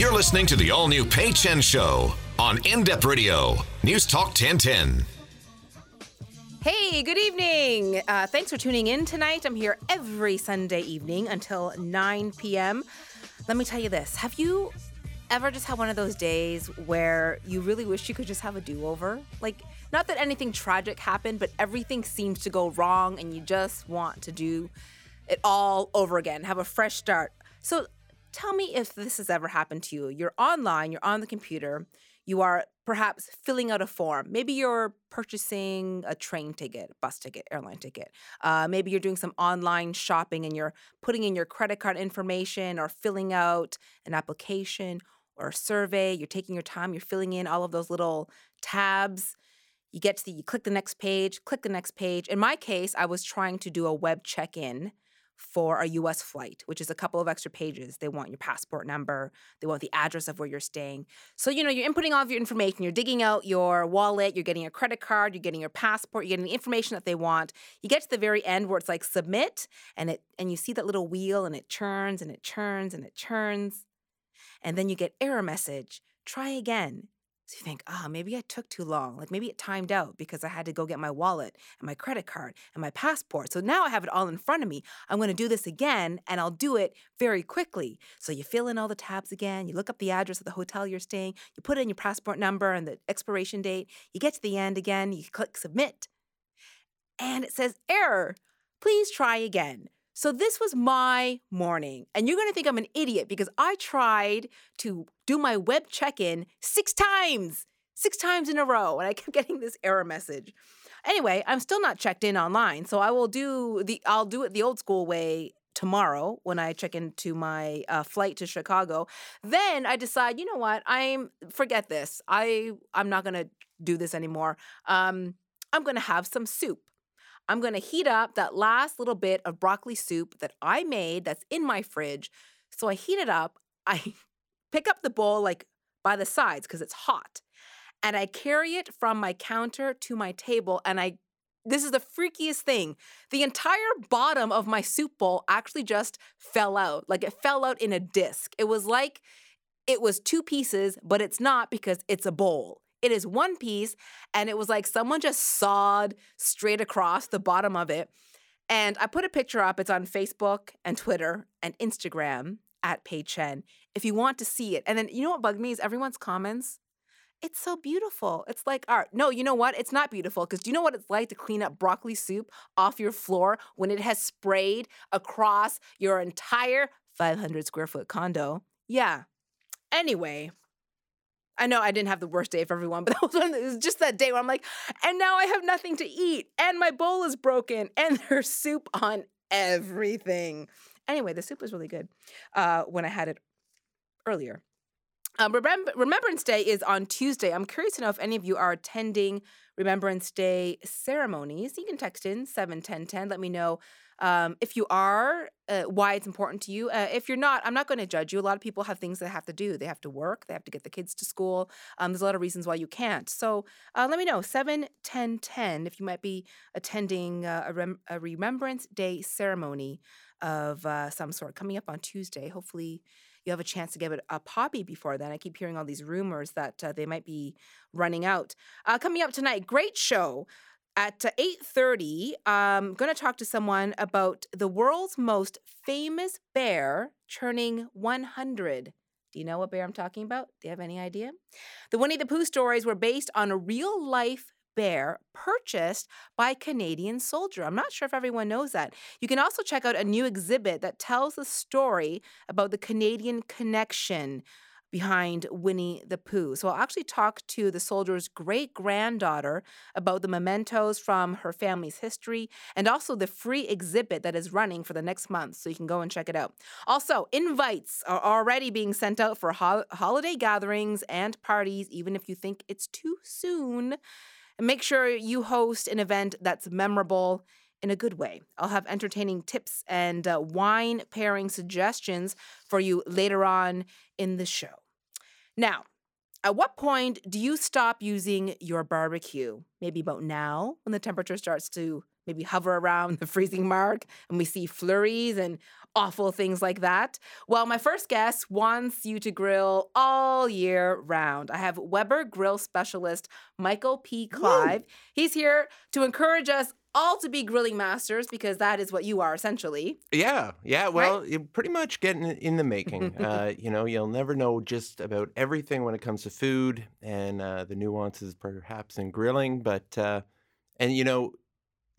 You're listening to the all-new Pay Chen Show on In-Depth Radio, News Talk 1010. Hey, good evening. Thanks for tuning in tonight. I'm here every Sunday evening until 9 p.m. Let me tell you this. Have you ever just had one of those days where you really wish you could just have a do-over? Like, not that anything tragic happened, but everything seems to go wrong and you just want to do it all over again, have a fresh start. So tell me if this has ever happened to you. You're online, you're on the computer, you are perhaps filling out a form. Maybe you're purchasing a train ticket, bus ticket, airline ticket. Maybe you're doing some online shopping and you're putting in your credit card information or filling out an application or a survey. You're taking your time. You're filling in all of those little tabs. You get to you click the next page, click the next page. In my case, I was trying to do a web check-in for a U.S. flight, which is a couple of extra pages. They want your passport number. They want the address of where you're staying. So, you know, you're inputting all of your information. You're digging out your wallet. You're getting your credit card. You're getting your passport. You're getting the information that they want. You get to the very end where it's like submit, and you see that little wheel, and it churns, and it churns, and it churns. And then you get error message. Try again. So you think, maybe I took too long. Like maybe it timed out because I had to go get my wallet and my credit card and my passport. So now I have it all in front of me. I'm going to do this again, and I'll do it very quickly. So you fill in all the tabs again. You look up the address of the hotel you're staying. You put in your passport number and the expiration date. You get to the end again. You click submit. And it says, error. Please try again. So this was my morning, and you're going to think I'm an idiot because I tried to do my web check-in six times in a row, and I kept getting this error message. Anyway, I'm still not checked in online, so I'll do it the old school way tomorrow when I check into my flight to Chicago. Then I decide, you know what? Forget this. I'm not going to do this anymore. I'm going to have some soup. I'm going to heat up that last little bit of broccoli soup that I made that's in my fridge. So I heat it up. I pick up the bowl like by the sides because it's hot. And I carry it from my counter to my table. And this is the freakiest thing. The entire bottom of my soup bowl actually just fell out. Like it fell out in a disc. It was like it was two pieces, but it's not because it's a bowl. It is one piece, and it was like someone just sawed straight across the bottom of it. And I put a picture up. It's on Facebook and Twitter and Instagram at Pay Chen if you want to see it. And then you know what bugged me is everyone's comments. It's so beautiful. It's like art. No, you know what? It's not beautiful because do you know what it's like to clean up broccoli soup off your floor when it has sprayed across your entire 500-square-foot condo? Yeah. Anyway, I know I didn't have the worst day for everyone, but it was just that day where I'm like, and now I have nothing to eat, and my bowl is broken, and there's soup on everything. Anyway, the soup was really good when I had it earlier. Remembrance Day is on Tuesday. I'm curious to know if any of you are attending Remembrance Day ceremonies. You can text in 71010. Let me know if you are, why it's important to you. If you're not, I'm not going to judge you. A lot of people have things they have to do. They have to work. They have to get the kids to school. There's a lot of reasons why you can't. So let me know, 71010, if you might be attending a Remembrance Day ceremony of some sort coming up on Tuesday. Hopefully you have a chance to give it a poppy before then. I keep hearing all these rumors that they might be running out. Coming up tonight, great show. At 8:30, I'm going to talk to someone about the world's most famous bear turning 100. Do you know what bear I'm talking about? Do you have any idea? The Winnie the Pooh stories were based on a real-life bear purchased by a Canadian soldier. I'm not sure if everyone knows that. You can also check out a new exhibit that tells the story about the Canadian connection behind Winnie the Pooh. So I'll actually talk to the soldier's great-granddaughter about the mementos from her family's history and also the free exhibit that is running for the next month, so you can go and check it out. Also, invites are already being sent out for holiday gatherings and parties, even if you think it's too soon. And make sure you host an event that's memorable in a good way. I'll have entertaining tips and wine pairing suggestions for you later on in the show. Now, at what point do you stop using your barbecue? Maybe about now, when the temperature starts to maybe hover around the freezing mark and we see flurries and awful things like that? Well, my first guest wants you to grill all year round. I have Weber Grill Specialist Michael P. Clive. Woo. He's here to encourage us all to be grilling masters, because that is what you are, essentially. Yeah. Well, right? You're pretty much getting in the making. You'll never know just about everything when it comes to food and the nuances perhaps in grilling. But,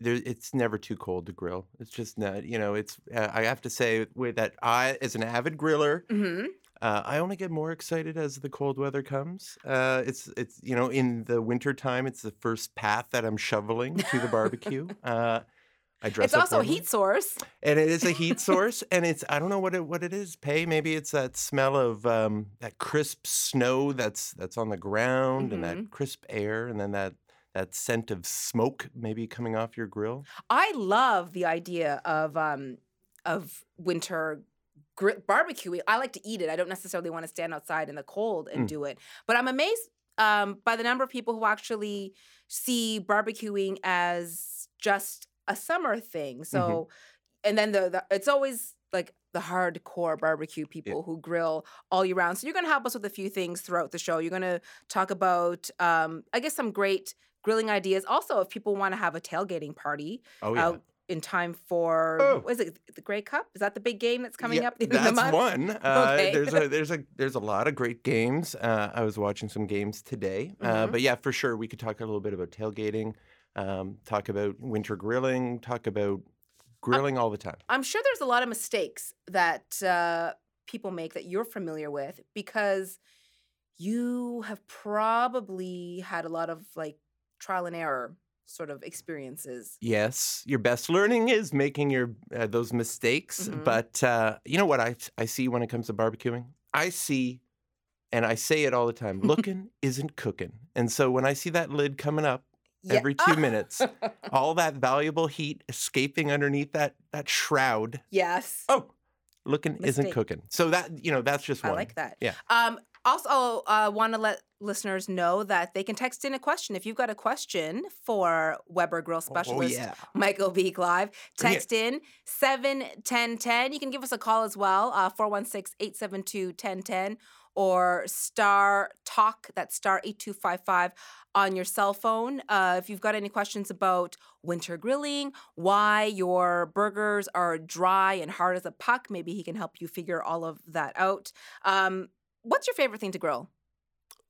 it's never too cold to grill. It's just not, I have to say that I, as an avid griller, mm-hmm. I only get more excited as the cold weather comes. It's in the winter time, it's the first path that I'm shoveling to the barbecue. I dress it's up also warmly. A heat source. And it is a heat source. And it's, I don't know what it is, Pay. Maybe it's that smell of that crisp snow that's on the ground, mm-hmm. and that crisp air, and then that scent of smoke maybe coming off your grill. I love the idea of winter barbecue. I like to eat it. I don't necessarily want to stand outside in the cold and do it. But I'm amazed by the number of people who actually see barbecuing as just a summer thing. So, mm-hmm. and then it's always like the hardcore barbecue people who grill all year round. So you're going to help us with a few things throughout the show. You're going to talk about, some great grilling ideas. Also, if people want to have a tailgating party out in time for, what is it, the Grey Cup? Is that the big game that's coming up at the end of the month? That's one. Okay. There's a lot of great games. I was watching some games today. Mm-hmm. But yeah, for sure, we could talk a little bit about tailgating, talk about winter grilling, talk about grilling all the time. I'm sure there's a lot of mistakes that people make that you're familiar with, because you have probably had a lot of trial and error sort of experiences. Yes, your best learning is making your those mistakes. Mm-hmm. But you know what I see when it comes to barbecuing? I see, and I say it all the time, looking isn't cooking. And so when I see that lid coming up every 2 minutes, all that valuable heat escaping underneath that shroud. Yes. Looking Mistake. Isn't cooking. So that, that's just one. I like that. Yeah. Also, want to let listeners know that they can text in a question. If you've got a question for Weber Grill Specialist Michael B. Clive, text in 71010. You can give us a call as well, 416-872-1010, or star talk, that's star 8255 on your cell phone. If you've got any questions about winter grilling, why your burgers are dry and hard as a puck, maybe he can help you figure all of that out. What's your favorite thing to grill?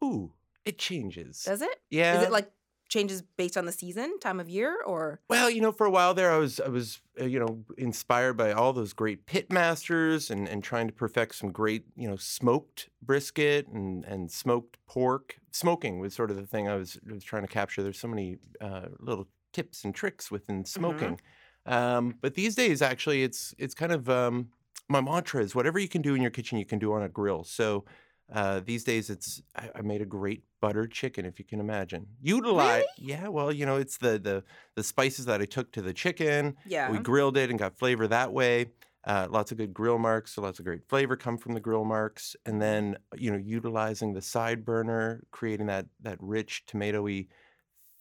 Ooh, it changes. Does it? Yeah. Is it changes based on the season, time of year, or? Well, for a while there, I was inspired by all those great pit masters and trying to perfect some great, smoked brisket and smoked pork. Smoking was sort of the thing I was trying to capture. There's so many little tips and tricks within smoking. Mm-hmm. But these days, actually, it's kind of... my mantra is whatever you can do in your kitchen, you can do on a grill. So these days, I made a great butter chicken, if you can imagine. Really? Yeah. Well, it's the spices that I took to the chicken. Yeah. We grilled it and got flavor that way. Lots of good grill marks. So lots of great flavor come from the grill marks. And then, utilizing the side burner, creating that rich tomatoey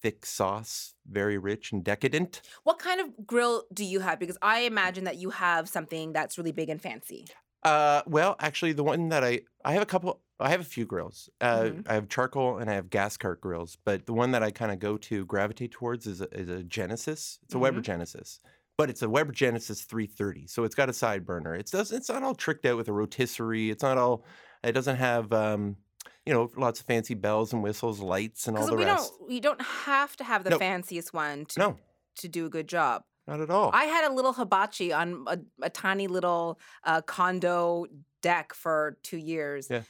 thick sauce, very rich and decadent. What kind of grill do you have? Because I imagine that you have something that's really big and fancy. Well, actually, the one that I have a few grills. Mm-hmm. I have charcoal and I have gas cart grills. But the one that I kind of gravitate towards is a Genesis. It's a mm-hmm. Weber Genesis. But it's a Weber Genesis 330. So it's got a side burner. It's not all tricked out with a rotisserie. It doesn't have... lots of fancy bells and whistles, lights, and all the rest. You don't have to have the fanciest one to do a good job. Not at all. I had a little hibachi on a tiny little condo deck for 2 years. Yeah.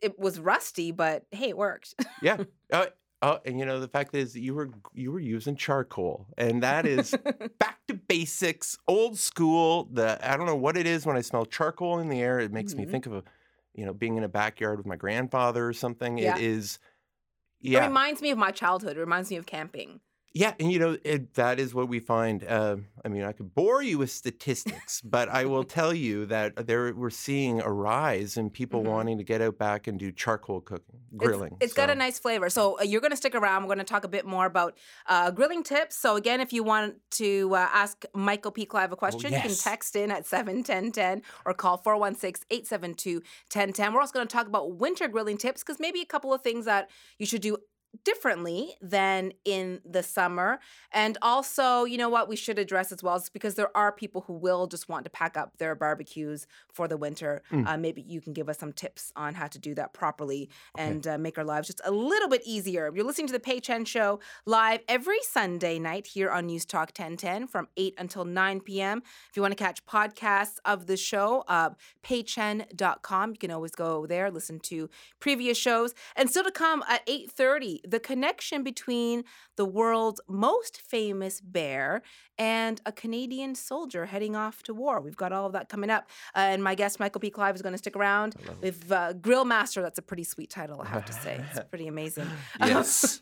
It was rusty, but hey, it worked. Yeah. The fact is that you were using charcoal, and that is back to basics, old school. I don't know what it is when I smell charcoal in the air. It makes mm-hmm. me think of being in a backyard with my grandfather or something. Yeah. It reminds me of my childhood. It reminds me of camping. Yeah, and you know, that is what we find. I mean, I could bore you with statistics, but I will tell you that we're seeing a rise in people wanting to get out back and do charcoal cooking, grilling. It's got a nice flavor. So you're going to stick around. We're going to talk a bit more about grilling tips. So again, if you want to ask Michael P. Clive a question, you can text in at 71010 or call 416-872-1010. We're also going to talk about winter grilling tips, because maybe a couple of things that you should do differently than in the summer. And also, you know what we should address as well is because there are people who will just want to pack up their barbecues for the winter. Maybe you can give us some tips on how to do that properly and make our lives just a little bit easier. You're listening to the Pay Chen Show live every Sunday night here on News Talk 1010 from 8 until 9 p.m. If you want to catch podcasts of the show, paychen.com. You can always go there, listen to previous shows. And still to come at 8:30, the connection between the world's most famous bear and a Canadian soldier heading off to war. We've got all of that coming up. And my guest, Michael P. Clive, is going to stick around with Grill Master. That's a pretty sweet title, I have to say. It's pretty amazing. Yes.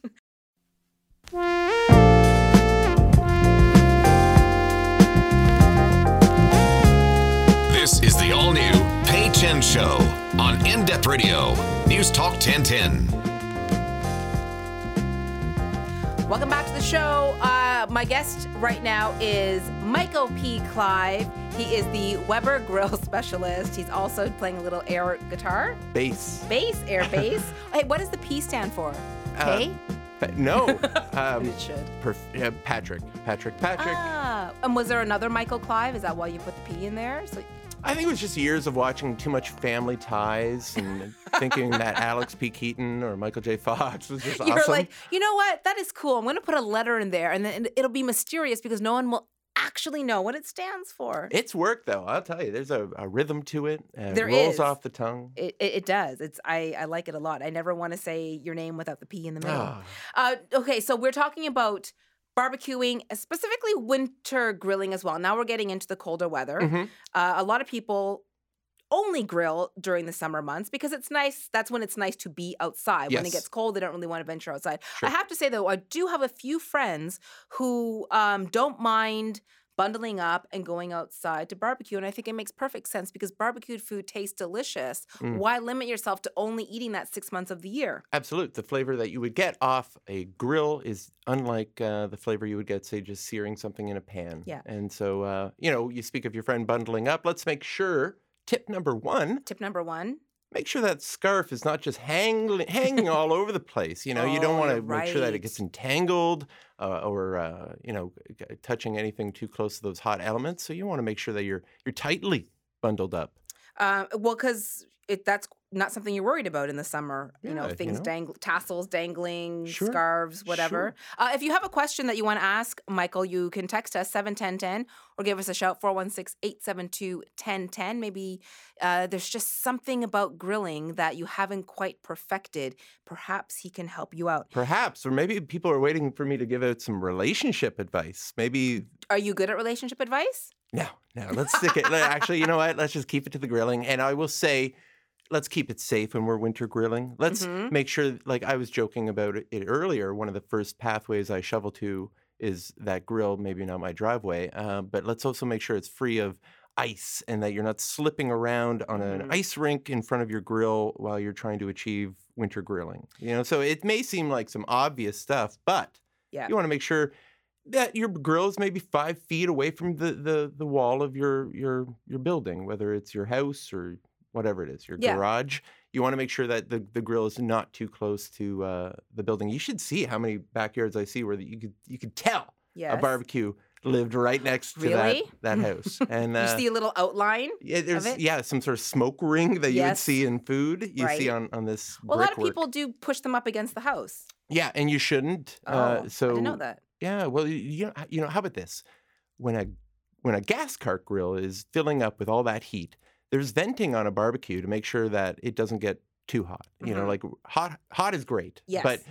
This is the all-new Pay Chen Show on In-Depth Radio, News Talk 1010. Welcome back to the show. My guest right now is Michael P. Clive. He is the Weber Grill Specialist. He's also playing a little air guitar. Bass, air bass. Hey, what does the P stand for? K? No. It should. Patrick. And was there another Michael Clive? Is that why you put the P in there? So I think it was just years of watching too much Family Ties and thinking that Alex P. Keaton or Michael J. Fox was just awesome. You're like, you know what? That is cool. I'm going to put a letter in there, and then it'll be mysterious because no one will actually know what it stands for. It's work, though. I'll tell you. There's a rhythm to it. There rolls is. Off the tongue. It does. I like it a lot. I never want to say your name without the P in the middle. Okay, so we're talking about barbecuing, specifically winter grilling as well. Now we're getting into the colder weather. A lot of people only grill during the summer months because it's nice. That's when it's nice to be outside. Yes. When it gets cold, they don't really want to venture outside. Sure. I have to say, though, I do have a few friends who don't mind bundling up and going outside to barbecue. And I think it makes perfect sense because barbecued food tastes delicious. Why limit yourself to only eating that 6 months of the year? Absolutely. The flavor that you would get off a grill is unlike the flavor you would get, say, just searing something in a pan. Yeah. And so, you know, you speak of your friend bundling up. Let's make sure, tip number one. Make sure that scarf is not just hanging all over the place. You know, you don't want to make sure that it gets entangled or you know, touching anything too close to those hot elements. So you want to make sure that you're tightly bundled up. Well, because that's not something you're worried about in the summer. Yeah, you know, things tassels dangling, scarves, whatever. Sure. If you have a question that you want to ask, Michael, you can text us 71010 or give us a shout 416-872-1010. Maybe there's just something about grilling that you haven't quite perfected. Perhaps he can help you out. Perhaps. Or maybe people are waiting for me to give out some relationship advice. Maybe. Are you good at relationship advice? No. Let's stick it. Actually, you know what? Let's just keep it to the grilling. And I will say, let's keep it safe when we're winter grilling. Let's make sure, like I was joking about it earlier, one of the first pathways I shovel to is that grill, maybe not my driveway, but let's also make sure it's free of ice and that you're not slipping around on an ice rink in front of your grill while you're trying to achieve winter grilling. You know, so it may seem like some obvious stuff, but you want to make sure that your grill is maybe 5 feet away from the wall of your building, whether it's your house or whatever it is, your garage. You want to make sure that the grill is not too close to the building. You should see how many backyards I see where you could tell a barbecue lived right next to that house. And you see a little outline of it? Yeah, some sort of smoke ring that you would see in food. You see on this brickwork. Well, a lot of people do push them up against the house. Yeah, and you shouldn't. I didn't know that. Yeah, well, you know, how about this? When a gas cart grill is filling up with all that heat, there's venting on a barbecue to make sure that it doesn't get too hot. You know, like hot is great, but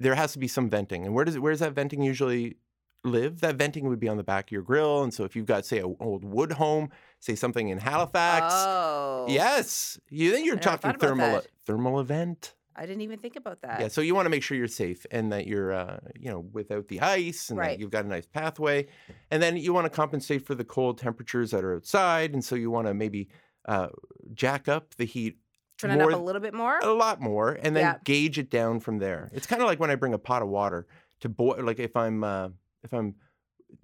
there has to be some venting. And where's that venting usually live? That venting would be on the back of your grill. And so if you've got, say, an old wood home, say something in Halifax. Oh. Yes. Then you're talking thermal event. I didn't even think about that. Yeah, so you want to make sure you're safe and that you're, without the ice and that you've got a nice pathway. And then you want to compensate for the cold temperatures that are outside. And so you want to maybe jack up the heat. Turn it up a little bit more? A lot more. And then gauge it down from there. It's kind of like when I bring a pot of water to boil. Like if I'm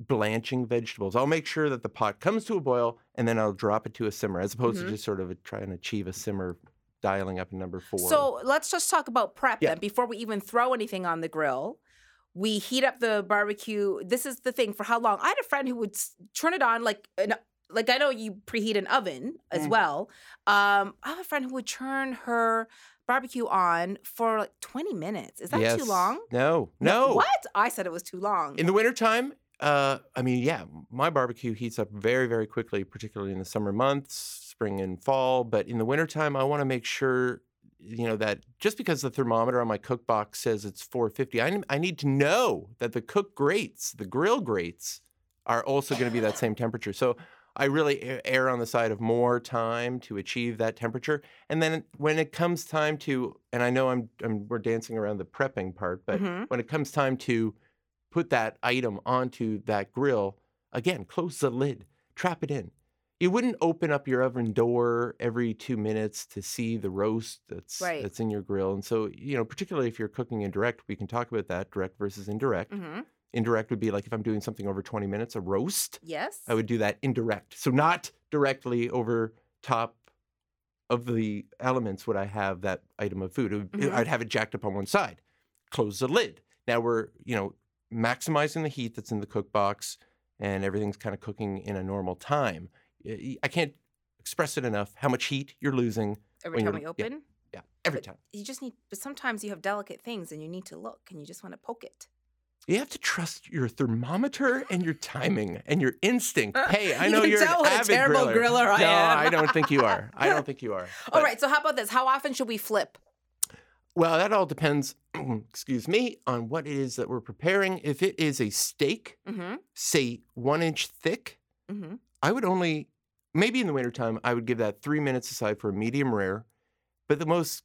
blanching vegetables, I'll make sure that the pot comes to a boil and then I'll drop it to a simmer as opposed to just sort of try and achieve a simmer dialing up a number 4. So let's just talk about prep then. Before we even throw anything on the grill, we heat up the barbecue. This is the thing for how long? I had a friend who would turn it on like I know you preheat an oven as well. I have a friend who would turn her barbecue on for like 20 minutes. Is that too long? No. What? I said it was too long. In the wintertime, my barbecue heats up very, very quickly, particularly in the summer months, spring and fall. But in the wintertime, I want to make sure, that just because the thermometer on my cook box says it's 450, I need to know that the grill grates are also going to be that same temperature. So I really err on the side of more time to achieve that temperature. And then when it comes time to, and I know we're dancing around the prepping part, but when it comes time to put that item onto that grill, again, close the lid, trap it in. You wouldn't open up your oven door every 2 minutes to see the roast that's in your grill. And so, particularly if you're cooking indirect, we can talk about that, direct versus indirect. Mm-hmm. Indirect would be like if I'm doing something over 20 minutes, a roast. Yes. I would do that indirect. So not directly over top of the elements would I have that item of food. I'd have it jacked up on one side. Close the lid. Now we're, maximizing the heat that's in the cook box and everything's kind of cooking in a normal time. I can't express it enough how much heat you're losing. Every time we open? Yeah, every time. But sometimes you have delicate things and you need to look and you just want to poke it. You have to trust your thermometer and your timing and your instinct. Hey, I know you're an avid terrible griller. I am. No, I don't think you are. But... All right, so how about this? How often should we flip? Well, that all depends, on what it is that we're preparing. If it is a steak, say 1 inch thick, I would only, maybe in the wintertime, I would give that 3 minutes aside for a medium rare. But the most,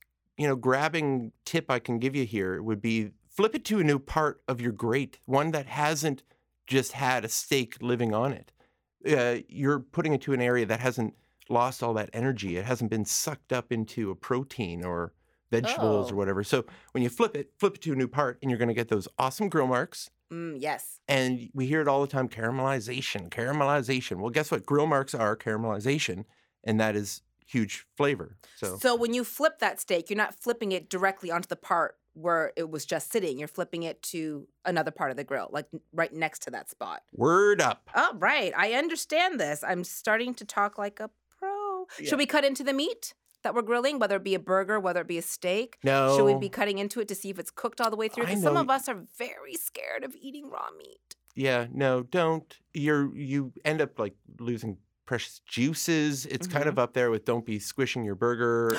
grabbing tip I can give you here would be flip it to a new part of your grate, one that hasn't just had a steak living on it. You're putting it to an area that hasn't lost all that energy. It hasn't been sucked up into a protein or vegetables or whatever. So when you flip it to a new part, and you're going to get those awesome grill marks. Yes. And we hear it all the time, caramelization. Well, guess what? Grill marks are caramelization, and that is huge flavor. So when you flip that steak, you're not flipping it directly onto the part where it was just sitting. You're flipping it to another part of the grill, like right next to that spot. Word up. Oh, right. I understand this. I'm starting to talk like a pro. Yeah. Should we cut into the meat that we're grilling, whether it be a burger, whether it be a steak? No. Should we be cutting into it to see if it's cooked all the way through? Because some of us are very scared of eating raw meat. Yeah, no, don't. You end up like losing precious juices. It's kind of up there with don't be squishing your burger.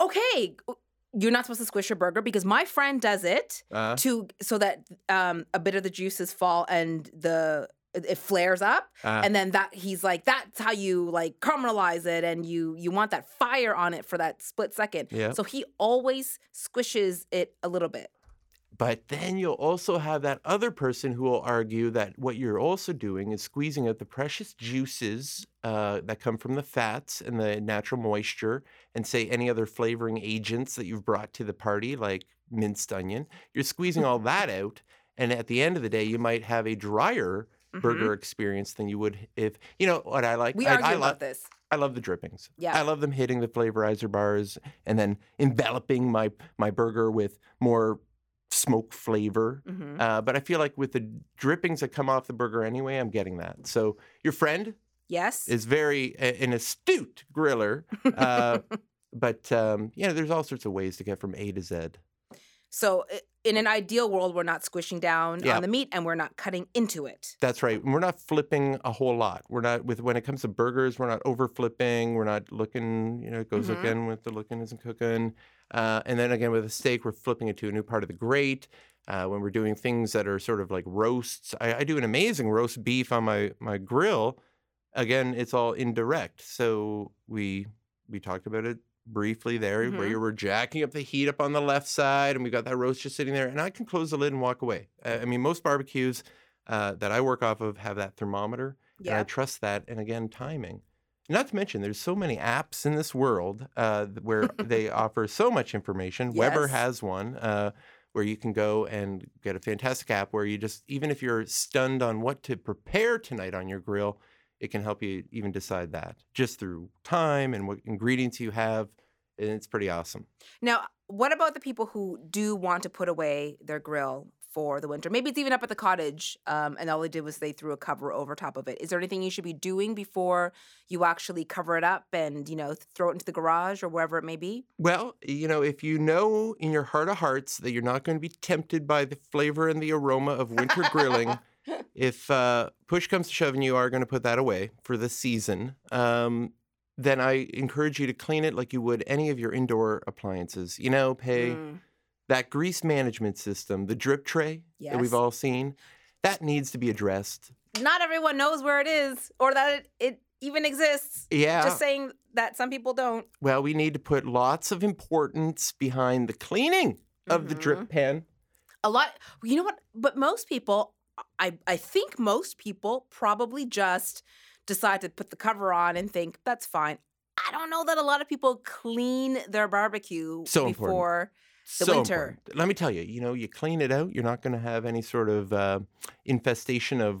Okay, you're not supposed to squish your burger because my friend does it so that a bit of the juices fall and it flares up, and then he's like, that's how you like caramelize it, and you want that fire on it for that split second. Yeah. So he always squishes it a little bit. But then you'll also have that other person who will argue that what you're also doing is squeezing out the precious juices that come from the fats and the natural moisture and, say, any other flavoring agents that you've brought to the party, like minced onion. You're squeezing all that out, and at the end of the day, you might have a drier burger experience than you would if what I like. We argue about this. I love the drippings. Yeah, I love them hitting the flavorizer bars and then enveloping my burger with more smoke flavor. But I feel like with the drippings that come off the burger anyway, I'm getting that. So your friend, is very an astute griller. But there's all sorts of ways to get from A to Z. So in an ideal world, we're not squishing down on the meat and we're not cutting into it. That's right. We're not flipping a whole lot. We're not when it comes to burgers, we're not over flipping. We're not looking, it goes again with the looking isn't cooking. And then again with a steak, we're flipping it to a new part of the grate. When we're doing things that are sort of like roasts, I do an amazing roast beef on my grill. Again, it's all indirect. So we talked about it briefly there, mm-hmm. where we're jacking up the heat up on the left side, and we got that roast just sitting there, and I can close the lid and walk away. I mean, most barbecues that I work off of have that thermometer, yeah. and I trust that, and again, timing. Not to mention, there's so many apps in this world where they offer so much information. Yes. Weber has one where you can go and get a fantastic app where you just, even if you're stunned on what to prepare tonight on your grill, it can help you even decide that just through time and what ingredients you have. And it's pretty awesome. Now, what about the people who do want to put away their grill for the winter? Maybe it's even up at the cottage, and all they did was they threw a cover over top of it. Is there anything you should be doing before you actually cover it up and, you know, throw it into the garage or wherever it may be? Well, you know, if you know in your heart of hearts that you're not going to be tempted by the flavor and the aroma of winter grilling, if push comes to shove and you are going to put that away for the season, then I encourage you to clean it like you would any of your indoor appliances. You know, Pay... That grease management system, the drip tray yes. that we've all seen, that needs to be addressed. Not everyone knows where it is or that it even exists. Yeah. Just saying that some people don't. Well, we need to put lots of importance behind the cleaning mm-hmm. of the drip pan. A lot. You know what? But most people, I think most people probably just decide to put the cover on and think, that's fine. I don't know that a lot of people clean their barbecue before... Important. Let me tell you, you know, you clean it out. You're not going to have any sort of infestation of,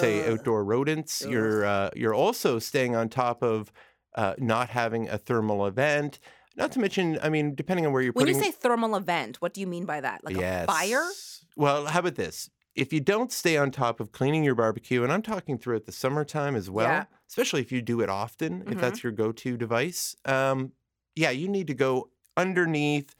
say, outdoor rodents. Ugh. You're also staying on top of not having a thermal event. Not to mention, I mean, depending on where you're putting... When you say thermal event, what do you mean by that? Like yes. a fire? Well, how about this? If you don't stay on top of cleaning your barbecue, and I'm talking throughout the summertime as well, yeah. especially if you do it often, mm-hmm. if that's your go-to device, yeah, you need to go underneath...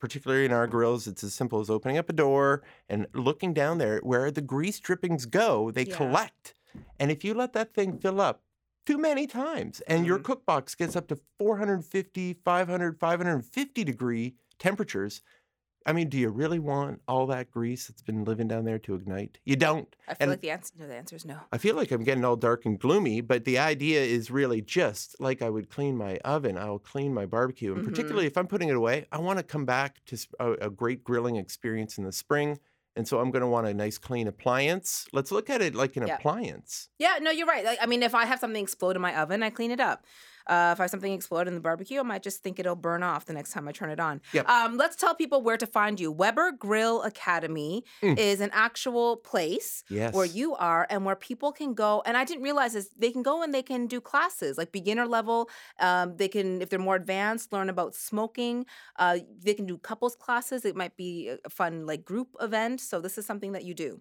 Particularly in our grills, it's as simple as opening up a door and looking down there where the grease drippings go, they yeah. collect. And if you let that thing fill up too many times and mm-hmm. your cookbox gets up to 450, 500, 550 degree temperatures, I mean, do you really want all that grease that's been living down there to ignite? You don't. I feel like the answer is no. I feel like I'm getting all dark and gloomy, but the idea is really just like I would clean my oven, I'll clean my barbecue. And mm-hmm. particularly if I'm putting it away, I want to come back to a great grilling experience in the spring. And so I'm going to want a nice, clean appliance. Let's look at it like an yeah. appliance. Yeah, no, you're right. Like, I mean, if I have something explode in my oven, I clean it up. If I have something explode in the barbecue, I might just think it'll burn off the next time I turn it on. Yep. Let's tell people where to find you. Weber Grill Academy is an actual place yes. where you are and where people can go. And I didn't realize this. They can go and they can do classes, like beginner level. They can, if they're more advanced, learn about smoking. They can do couples classes. It might be a fun, like, group event. So this is something that you do.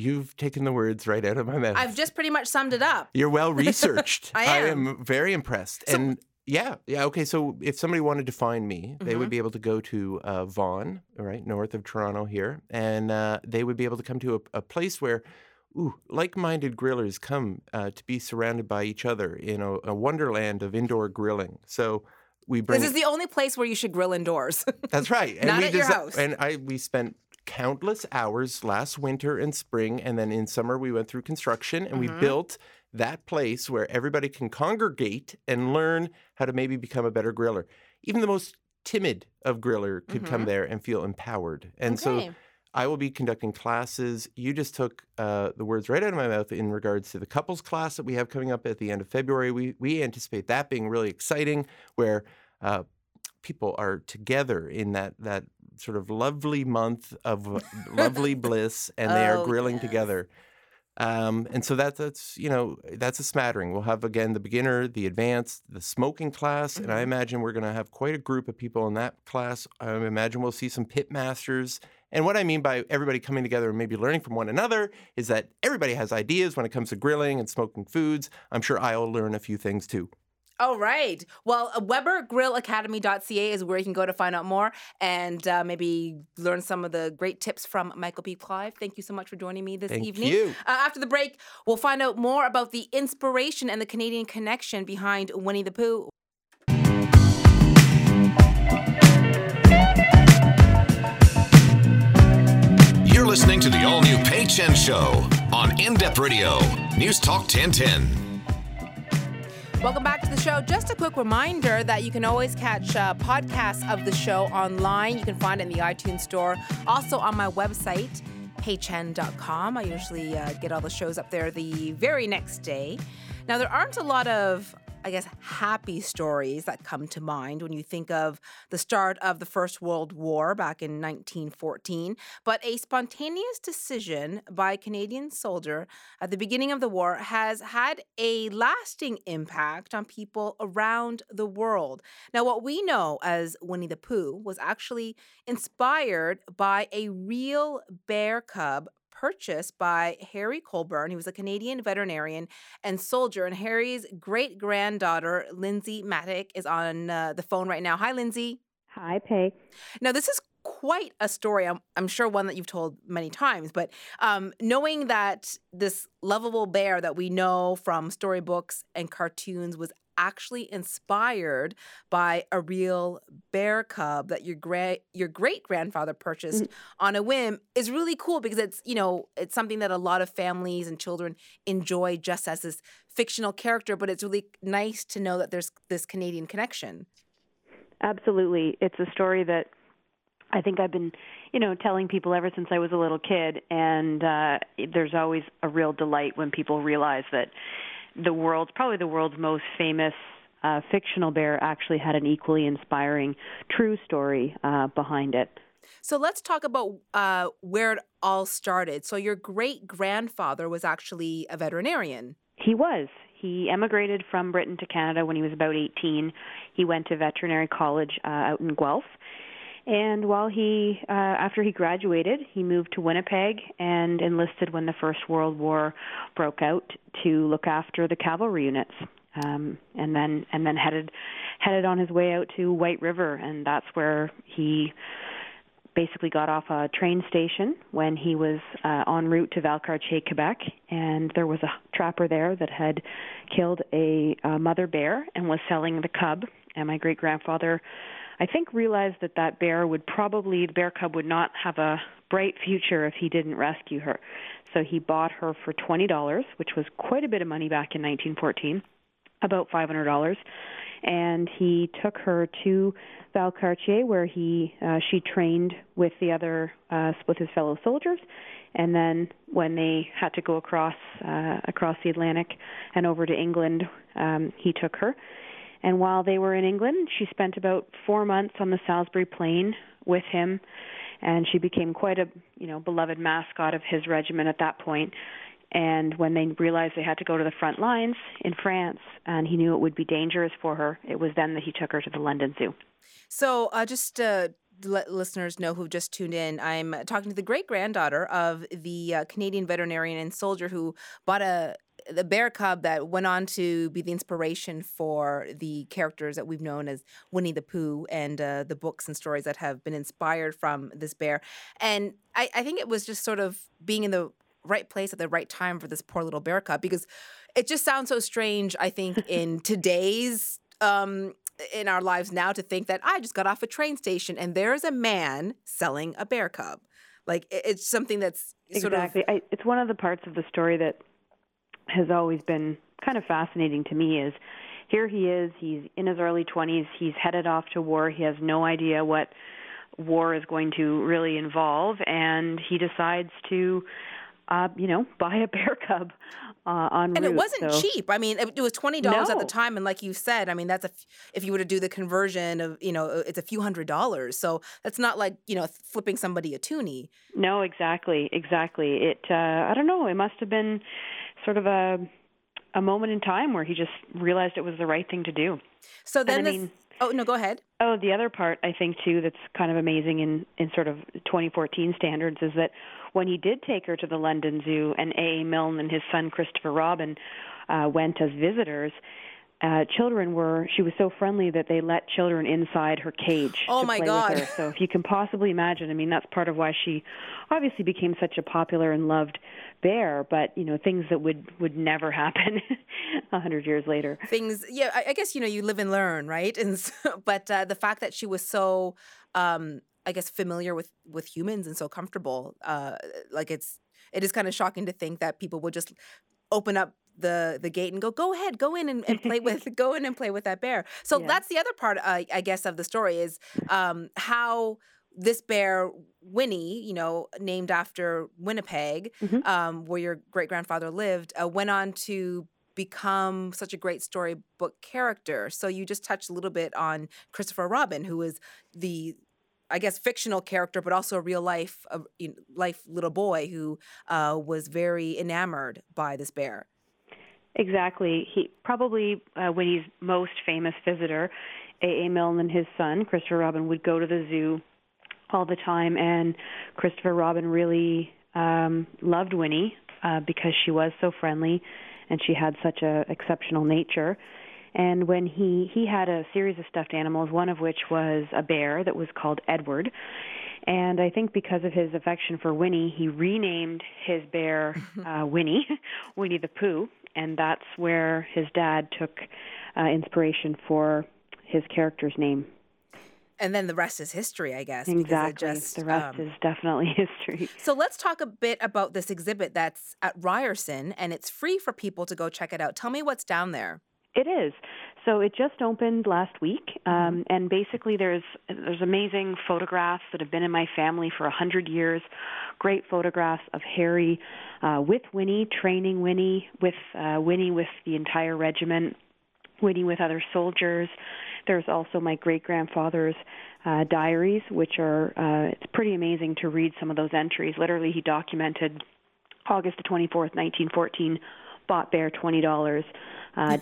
You've taken the words right out of my mouth. I've just pretty much summed it up. You're well-researched. I am very impressed. So, and yeah, okay, so if somebody wanted to find me, mm-hmm. they would be able to go to Vaughan, right, north of Toronto here, and they would be able to come to a place where like-minded grillers come to be surrounded by each other in a wonderland of indoor grilling. So... This is the only place where you should grill indoors. That's right. And your house. And we spent countless hours last winter and spring, and then in summer we went through construction, and mm-hmm. we built that place where everybody can congregate and learn how to maybe become a better griller. Even the most timid of griller could mm-hmm. come there and feel empowered. And so I will be conducting classes. You just took the words right out of my mouth in regards to the couples class that we have coming up at the end of February. We anticipate that being really exciting, where people are together in that sort of lovely month of lovely bliss, and they are grilling yes. together. And so that's a smattering. We'll have, again, the beginner, the advanced, the smoking class, mm-hmm. and I imagine we're going to have quite a group of people in that class. I imagine we'll see some pit masters. And what I mean by everybody coming together and maybe learning from one another is that everybody has ideas when it comes to grilling and smoking foods. I'm sure I'll learn a few things too. All right. Well, WeberGrillAcademy.ca is where you can go to find out more and maybe learn some of the great tips from Michael P. Clive. Thank you so much for joining me this evening. Thank you. After the break, we'll find out more about the inspiration and the Canadian connection behind Winnie the Pooh. You're listening to the all-new Pay Chen Show on In-Depth Radio, News Talk 1010. Welcome back to the show. Just a quick reminder that you can always catch podcasts of the show online. You can find it in the iTunes store. Also on my website, paychen.com. I usually get all the shows up there the very next day. Now, there aren't a lot of, I guess, happy stories that come to mind when you think of the start of the First World War back in 1914, but a spontaneous decision by a Canadian soldier at the beginning of the war has had a lasting impact on people around the world. Now, what we know as Winnie the Pooh was actually inspired by a real bear cub purchased by Harry Colburn. He was a Canadian veterinarian and soldier. And Harry's great-granddaughter, Lindsay Mattick, is on the phone right now. Hi, Lindsay. Hi, Pay. Now, this is quite a story. I'm sure one that you've told many times. But knowing that this lovable bear that we know from storybooks and cartoons was actually inspired by a real bear cub that your great-grandfather purchased on a whim is really cool, because it's, you know, it's something that a lot of families and children enjoy just as this fictional character, but it's really nice to know that there's this Canadian connection. Absolutely. It's a story that I think I've been, you know, telling people ever since I was a little kid, and there's always a real delight when people realize that the world's most famous fictional bear actually had an equally inspiring true story behind it. So let's talk about where it all started. So your great-grandfather was actually a veterinarian. He was. He emigrated from Britain to Canada when he was about 18. He went to veterinary college out in Guelph. And while he, after he graduated, he moved to Winnipeg and enlisted when the First World War broke out to look after the cavalry units, and then headed on his way out to White River, and that's where he basically got off a train station when he was en route to Valcartier, Quebec, and there was a trapper there that had killed a mother bear and was selling the cub, and my great-grandfather, I think, realized that the bear cub would not have a bright future if he didn't rescue her. So he bought her for $20, which was quite a bit of money back in 1914, about $500, and he took her to Valcartier, where she trained with the other with his fellow soldiers, and then when they had to go across the Atlantic and over to England, he took her. And while they were in England, she spent about 4 months on the Salisbury Plain with him, and she became quite a, you know, beloved mascot of his regiment at that point. And when they realized they had to go to the front lines in France, and he knew it would be dangerous for her, it was then that he took her to the London Zoo. So just let listeners know who just tuned in, I'm talking to the great-granddaughter of the Canadian veterinarian and soldier who bought the bear cub that went on to be the inspiration for the characters that we've known as Winnie the Pooh, and the books and stories that have been inspired from this bear. And I think it was just sort of being in the right place at the right time for this poor little bear cub, because it just sounds so strange, I think, in today's in our lives now, to think that I just got off a train station and there's a man selling a bear cub. Like, it's something that's sort of... Exactly. It's one of the parts of the story that has always been kind of fascinating to me is, here he is, he's in his early 20s, he's headed off to war, he has no idea what war is going to really involve, and he decides to, buy a bear cub en route. And it wasn't cheap. I mean, it was $20 at the time, and like you said, I mean, that's if you were to do the conversion of, you know, it's a few $100s. So that's not like, you know, flipping somebody a toonie. No, exactly. It, I don't know, it must have been sort of a moment in time where he just realized it was the right thing to do. So then, go ahead. Oh, the other part, I think, too, that's kind of amazing in sort of 2014 standards is that when he did take her to the London Zoo, and A.A. Milne and his son Christopher Robin went as visitors, she was so friendly that they let children inside her cage. Oh, my God. So if you can possibly imagine, I mean, that's part of why she obviously became such a popular and loved bear, but, you know, things that would never happen 100 years later. Things, yeah, I guess, you know, you live and learn, right? And so, but the fact that she was so, familiar with humans and so comfortable, it is kind of shocking to think that people would just open up the gate and go ahead, go in and play with that bear. So that's the other part, I guess, of the story is how this bear, Winnie, named after Winnipeg, mm-hmm. Where your great-grandfather lived, went on to become such a great storybook character. So you just touched a little bit on Christopher Robin, who is the, I guess, fictional character, but also a real-life little boy who was very enamored by this bear. Exactly. He probably Winnie's most famous visitor, A.A. Milne, and his son, Christopher Robin, would go to the zoo all the time, and Christopher Robin really loved Winnie because she was so friendly and she had such an exceptional nature. And when he had a series of stuffed animals, one of which was a bear that was called Edward. And I think because of his affection for Winnie, he renamed his bear Winnie the Pooh. And that's where his dad took inspiration for his character's name. And then the rest is history, I guess. Exactly. The rest is definitely history. So let's talk a bit about this exhibit that's at Ryerson, and it's free for people to go check it out. Tell me what's down there. It is. So it just opened last week, and basically there's amazing photographs that have been in my family for 100 years, great photographs of Harry with Winnie, training Winnie with the entire regiment, Winnie with other soldiers. There's also my great-grandfather's diaries, which are it's pretty amazing to read some of those entries. Literally, he documented August the 24th, 1914, bought bear $20.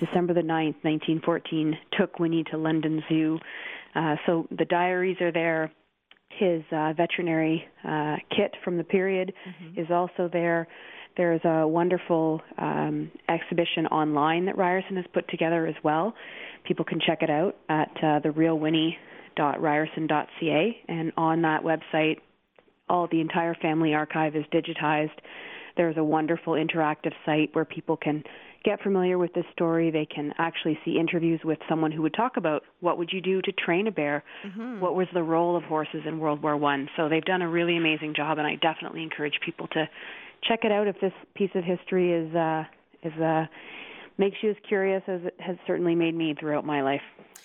December the 9th, 1914, took Winnie to London Zoo. So the diaries are there. His veterinary kit from the period is also there. There's a wonderful exhibition online that Ryerson has put together as well. People can check it out at therealwinnie.ryerson.ca. And on that website, the entire family archive is digitized. There's a wonderful interactive site where people can get familiar with this story. They can actually see interviews with someone who would talk about what would you do to train a bear, what was the role of horses in World War I. So they've done a really amazing job, and I definitely encourage people to check it out if this piece of history makes you as curious as it has certainly made me throughout my life.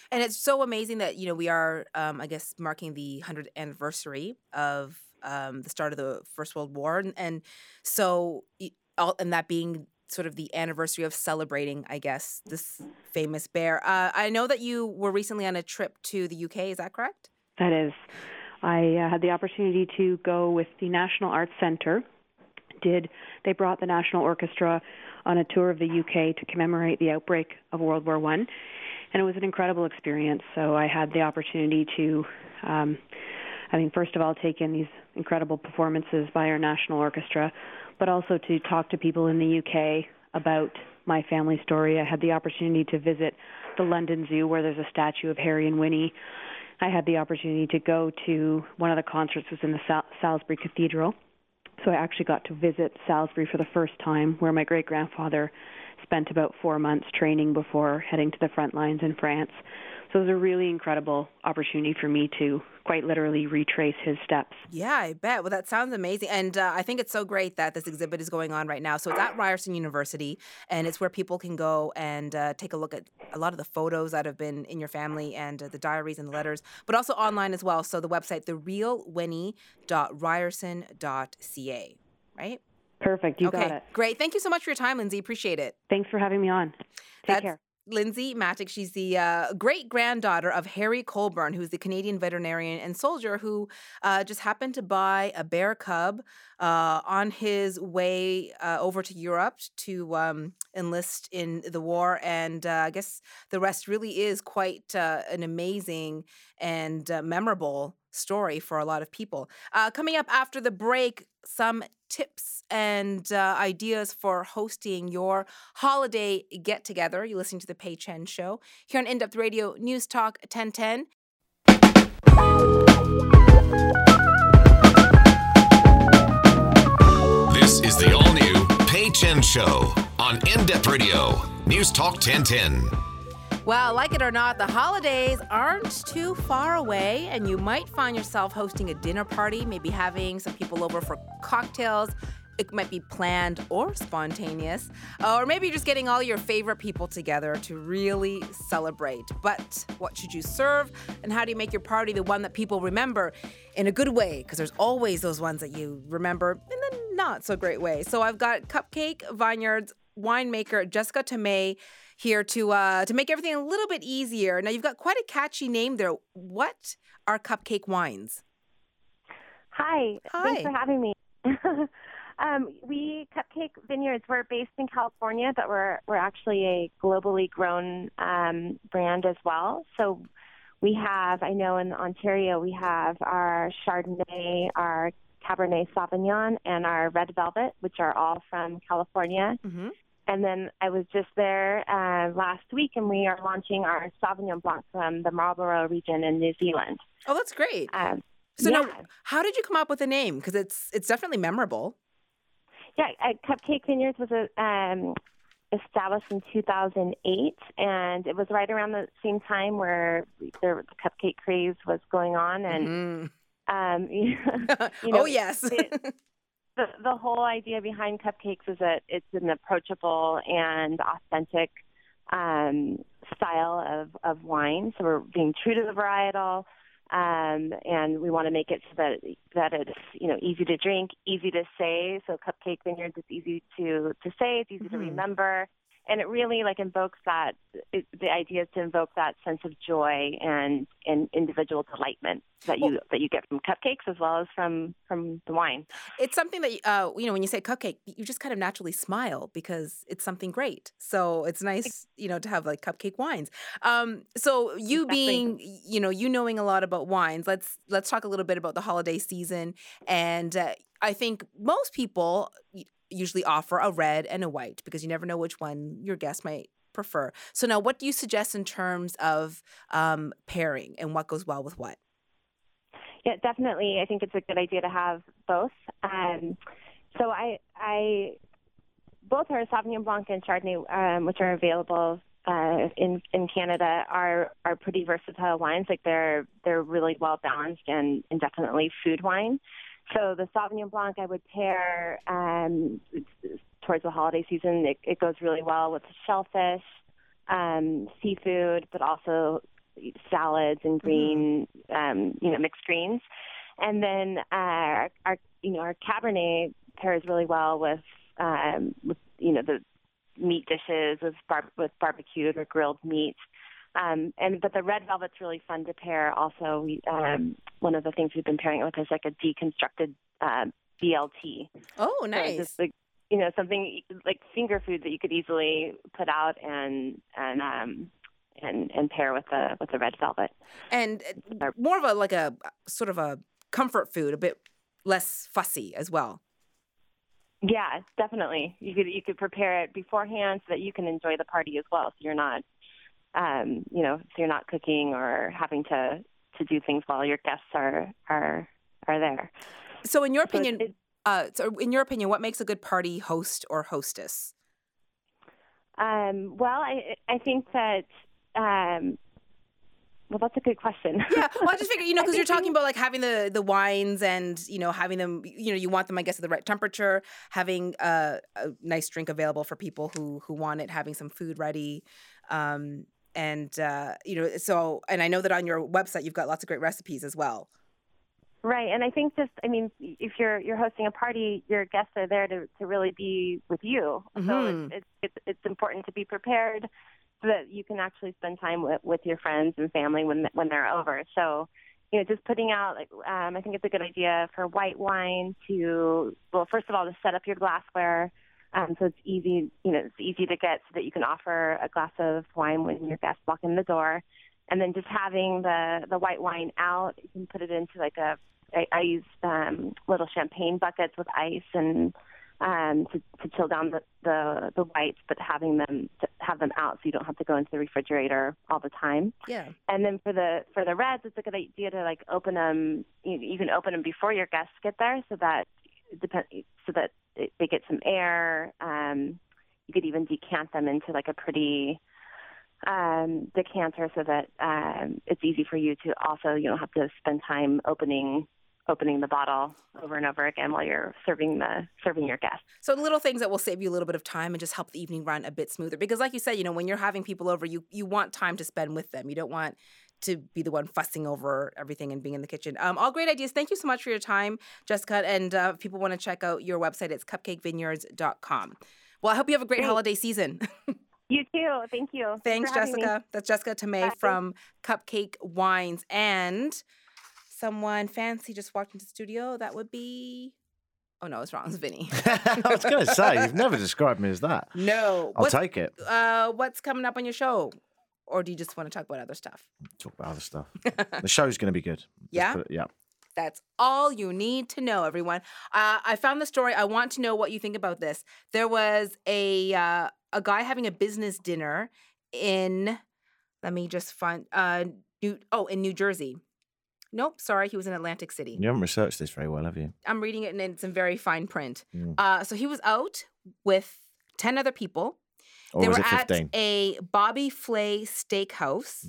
And it's so amazing that, we are, I guess, marking the 100th anniversary of the start of the First World War. And so, and that being sort of the anniversary of celebrating, I guess, this famous bear. I know that you were recently on a trip to the UK. Is that correct? That is. I had the opportunity to go with the National Arts Centre. They brought the National Orchestra on a tour of the UK to commemorate the outbreak of World War I, and it was an incredible experience. So I had the opportunity to, first of all, take in these incredible performances by our National Orchestra, but also to talk to people in the UK about my family story. I had the opportunity to visit the London Zoo, where there's a statue of Harry and Winnie. I had the opportunity to go to one of the concerts was in the Salisbury Cathedral. So I actually got to visit Salisbury for the first time, where my great-grandfather spent about 4 months training before heading to the front lines in France. So it was a really incredible opportunity for me to quite literally retrace his steps. Yeah, I bet. Well, that sounds amazing. And I think it's so great that this exhibit is going on right now. So it's at Ryerson University, and it's where people can go and take a look at a lot of the photos that have been in your family and the diaries and the letters, but also online as well. So the website, therealwinnie.ryerson.ca, right? Perfect. Got it. Great. Thank you so much for your time, Lindsay. Appreciate it. Thanks for having me on. Take care. Lindsay Mattick. She's the great-granddaughter of Harry Colburn, who's the Canadian veterinarian and soldier who just happened to buy a bear cub on his way over to Europe to enlist in the war. And I guess the rest really is quite an amazing and memorable story for a lot of people. Coming up after the break, some tips and ideas for hosting your holiday get-together. You're listening to The Pay Chen Show here on In-Depth Radio News Talk 1010. This is the all-new Pay Chen Show on In-Depth Radio News Talk 1010. Well, like it or not, the holidays aren't too far away, and you might find yourself hosting a dinner party, maybe having some people over for cocktails, It might be planned or spontaneous, or maybe you're just getting all your favorite people together to really celebrate. But what should you serve, and how do you make your party the one that people remember in a good way? Because there's always those ones that you remember in a not so great way. So I've got Cupcake Vineyards winemaker Jessica Tomei here to make everything a little bit easier. Now, you've got quite a catchy name there. What are Cupcake Wines? Hi. Thanks for having me. Cupcake Vineyards, we're based in California, but we're actually a globally grown brand as well. So we have, I know in Ontario, we have our Chardonnay, our Cabernet Sauvignon, and our Red Velvet, which are all from California. Mm-hmm. And then I was just there last week, and we are launching our Sauvignon Blanc from the Marlborough region in New Zealand. Oh, that's great. Now, how did you come up with the name? Because it's definitely memorable. Yeah, Cupcake Vineyards was established in 2008, and it was right around the same time where the cupcake craze was going on. And the whole idea behind cupcakes is that it's an approachable and authentic style of wine. So we're being true to the varietal. And we want to make it so that it's, easy to drink, easy to say. So Cupcake Vineyards, it's easy to say, it's easy to remember. And it really invokes that, the idea is to invoke that sense of joy and individual delightment that you get from cupcakes as well as from the wine. It's something that, when you say cupcake, you just kind of naturally smile because it's something great. So it's nice, to have cupcake wines. So you being, knowing a lot about wines, let's talk a little bit about the holiday season. And I think most people usually offer a red and a white because you never know which one your guest might prefer. So now what do you suggest in terms of pairing and what goes well with what? Yeah, definitely. I think it's a good idea to have both. So I both our Sauvignon Blanc and Chardonnay, which are available in Canada, are pretty versatile wines. They're really well balanced and definitely food wine. So the Sauvignon Blanc I would pair towards the holiday season. It goes really well with shellfish, seafood, but also salads and green, mixed greens. And then our Cabernet pairs really well with the meat dishes with barbecued or grilled meat. But the Red Velvet's really fun to pair. Also, one of the things we've been pairing it with is a deconstructed BLT. Oh, nice! So just something like finger food that you could easily put out and pair with the Red Velvet. And more of a sort of a comfort food, a bit less fussy as well. Yeah, definitely. You could prepare it beforehand so that you can enjoy the party as well. So you're not. So you're not cooking or having to do things while your guests are there. So in your opinion, what makes a good party host or hostess? I think that. That's a good question. Yeah, I just figured, because you're talking about having the wines and, having them, you want them, I guess, at the right temperature, having a nice drink available for people who want it, having some food ready. And I know that on your website, you've got lots of great recipes as well. Right. And I think if you're hosting a party, your guests are there to really be with you. Mm-hmm. So it's important to be prepared so that you can actually spend time with your friends and family when they're over. So, just putting out, I think it's a good idea for white wine first of all, to set up your glassware. So it's easy, it's easy to get so that you can offer a glass of wine when your guests walk in the door. And then just having the white wine out, you can put it into I use little champagne buckets with ice and to chill down the whites, but having them out so you don't have to go into the refrigerator all the time. Yeah. And then for the reds, it's a good idea to open them. You can open them before your guests get there so that they get some air. You could even decant them into a pretty decanter so that it's easy for you to also, you don't have to spend time opening opening the bottle over and over again while you're serving your guests. So little things that will save you a little bit of time and just help the evening run a bit smoother. Because like you said, you know, when you're having people over, you want time to spend with them. You don't want to be the one fussing over everything and being in the kitchen. All great ideas. Thank you so much for your time, Jessica. And if people want to check out your website, it's cupcakevineyards.com. Well, I hope you have a great holiday season. You too. Thank you. Thanks, Jessica. That's Jessica Tomei from Cupcake Wines. And someone fancy just walked into the studio. That would be... Oh, no, it's wrong. It's Vinny. I was going to say, you've never described me as that. No. I'll take it. What's coming up on your show? Or do you just want to talk about other stuff? Talk about other stuff. The show's going to be good. Yeah? Yeah. That's all you need to know, everyone. I found the story. I want to know what you think about this. There was a guy having a business dinner in, let me just find, in New Jersey. Nope, sorry, he was in Atlantic City. You haven't researched this very well, have you? I'm reading it, and it's in very fine print. Mm. So he was out with 10 other people. Or they were at a Bobby Flay steakhouse.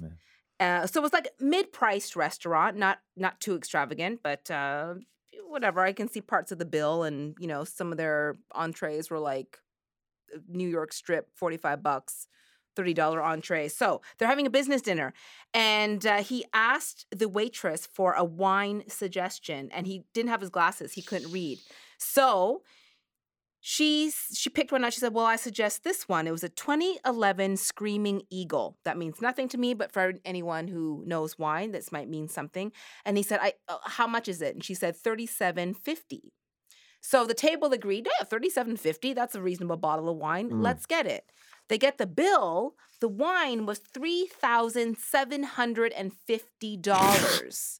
Yeah. So it was like mid-priced restaurant, not too extravagant, but whatever. I can see parts of the bill, and you know, some of their entrees were like New York strip, $45, $30 entree. So they're having a business dinner. And he asked the waitress for a wine suggestion, and he didn't have his glasses. He couldn't read. So she picked one out. She said, well, I suggest this one. It was a 2011 Screaming Eagle. That means nothing to me, but for anyone who knows wine, this might mean something. And he said, how much is it? And she said, $37.50. So the table agreed, yeah, $37.50, that's a reasonable bottle of wine. Mm. Let's get it. They get the bill. The wine was $3,750.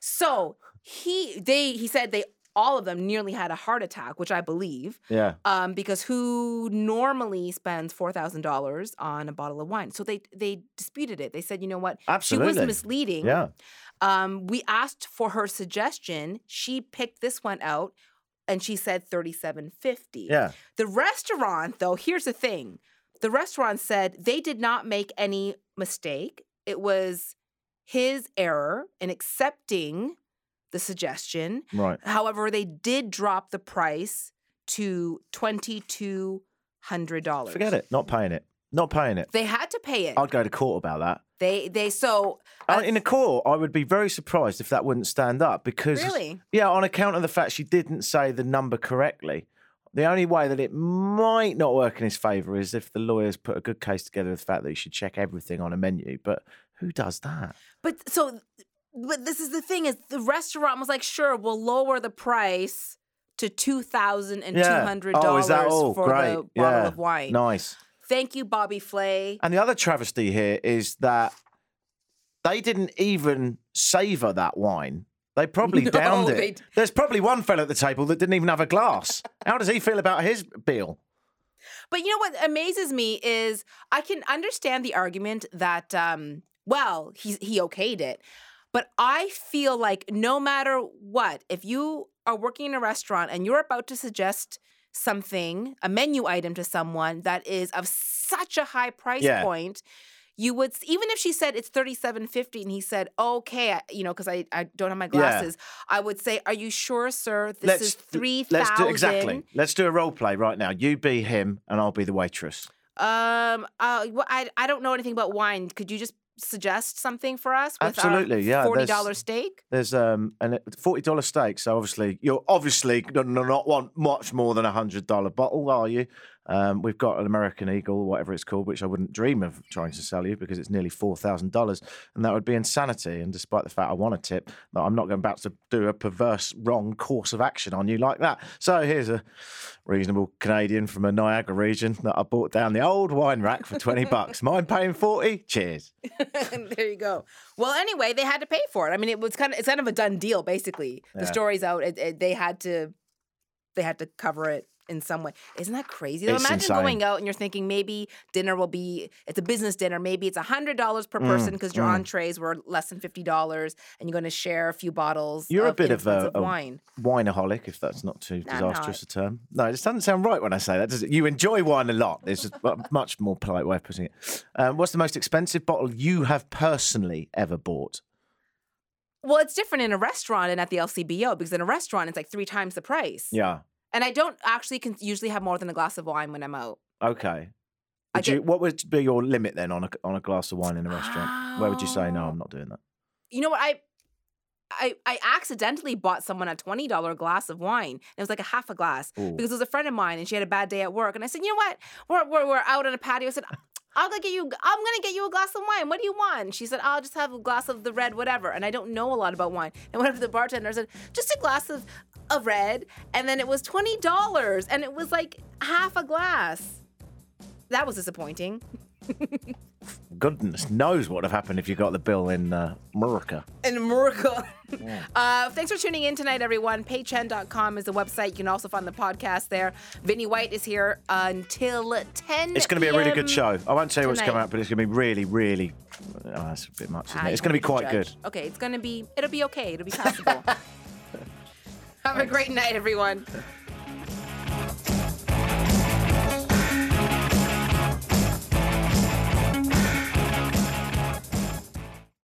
So he said they all of them nearly had a heart attack, which I believe. Yeah. Because who normally spends $4,000 on a bottle of wine? So they disputed it. They said, you know what? Absolutely. She was misleading. Yeah. We asked for her suggestion. She picked this one out. And she said $37.50. Yeah. The restaurant, though, here's the thing. The restaurant said they did not make any mistake. It was his error in accepting the suggestion. Right. However, they did drop the price to $2,200. Forget it. Not paying it. They had to pay it. I'd go to court about that. In a court, I would be very surprised if that wouldn't stand up because, really? Yeah, on account of the fact she didn't say the number correctly. The only way that it might not work in his favour is if the lawyers put a good case together with the fact that you should check everything on a menu. But who does that? But this is the thing: is the restaurant was like, sure, we'll lower the price to $2,200 is that all? For Great. The bottle of wine. Nice. Thank you, Bobby Flay. And the other travesty here is that they didn't even savour that wine. They probably downed it. There's probably one fella at the table that didn't even have a glass. How does he feel about his bill? But you know what amazes me is I can understand the argument that, he okayed it. But I feel like no matter what, if you are working in a restaurant and you're about to suggest something, a menu item to someone that is of such a high price point, you would, even if she said it's $37.50 and he said, okay, because I don't have my glasses, I would say, are you sure, sir? This is $3,000. Exactly. Let's do a role play right now. You be him and I'll be the waitress. I don't know anything about wine. Could you just suggest something for us with our $40 steak? There's a $40 steak, so obviously you're obviously not want much more than $100 bottle, are you? We've got an American Eagle, whatever it's called, which I wouldn't dream of trying to sell you because it's nearly $4,000, and that would be insanity. And despite the fact I want a tip, that I'm not going about to do a perverse wrong course of action on you like that. So here's a reasonable Canadian from a Niagara region that I bought down the old wine rack for $20. Mind paying $40? Cheers. There you go. Well, anyway, they had to pay for it. I mean, it's kind of a done deal, basically. Yeah. The story's out. They had to cover it in some way. Isn't that crazy? Though? Imagine insane. Going out and you're thinking maybe dinner will be, it's a business dinner, maybe it's $100 per person because your entrees were less than $50 and you're going to share a few bottles. You're a bit of a wine. Wineaholic, if that's not too disastrous a term. No, it just doesn't sound right when I say that, does it? You enjoy wine a lot. It's a much more polite way of putting it. What's the most expensive bottle you have personally ever bought? Well, it's different in a restaurant and at the LCBO, because in a restaurant, it's like 3 times the price. Yeah. And I don't actually usually have more than a glass of wine when I'm out. Okay. What would be your limit then on a glass of wine in a restaurant? Oh. Where would you say, no, I'm not doing that? You know what? I accidentally bought someone a $20 glass of wine. And it was like a half a glass. Ooh. Because it was a friend of mine and she had a bad day at work. And I said, you know what? We're out on a patio. I said, I'm going to get you a glass of wine. What do you want? She said, I'll just have a glass of the red whatever. And I don't know a lot about wine. And whatever the bartender said, just a glass of a red. And then it was $20. And it was like half a glass. That was disappointing. Goodness knows what would have happened if you got the bill in America. In America. Yeah. Thanks for tuning in tonight, everyone. Paychen.com is the website. You can also find the podcast there. Vinnie White is here until 10 It's going to be a really good show. I won't tell you what's coming up, but it's going to be really, really... Oh, that's a bit much, isn't it? It's going to be quite good. Okay, it's going to be... It'll be okay. It'll be possible. Have a great night, everyone.